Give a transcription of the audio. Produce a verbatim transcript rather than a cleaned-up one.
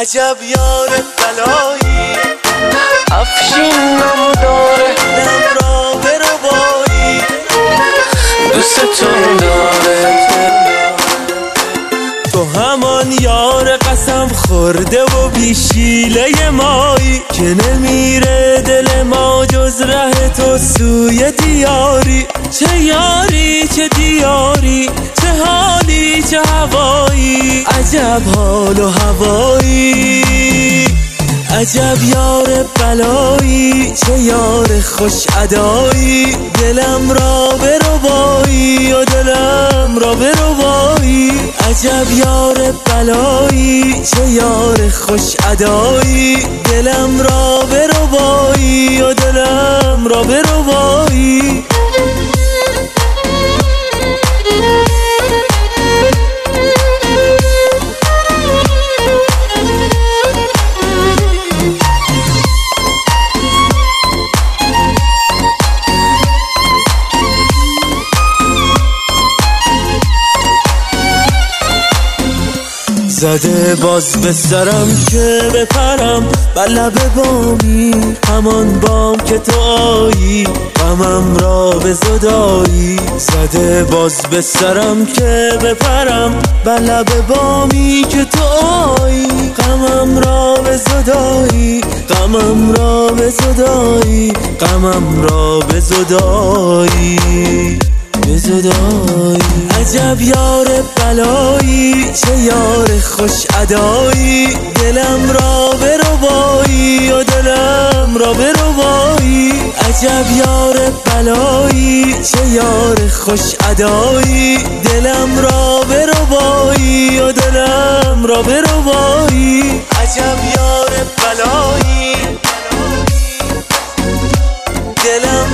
عجب یار بلایی، افشین نم داره، نم را به روایی، دوستتون داره. تو همان یار قسم خورده و بیشیله مایی که نمیره دل ما جز ره تو سوی دیاری. چه یاری چه دیاری، چه حالی چه هوایی، عجب حال و هوایی، عجب یار بلایی، چه یار خوش ادایی، دلم را بربایی و دلم را بربایی، عجب یار بلایی، چه یار خوش ادایی، دلم را بربایی و دلم را بربایی. زده باز به سرم که بپرم بلب بامی، همان بام که تو آیی غمم را به زدایی. زده باز به سرم که بپرم بلب بامی که تو آیی غمم را به زدایی، غمم را به زدایی، غمم را به زدایی، به زدایی. عجب یار بلایی، چه یار خوش ادایی، دلم را بربایی و دلم را بربایی، عجب یار بلایی، چه یار خوش ادایی، دلم را بربایی و دلم را بربایی، عجب یار بلایی، دلم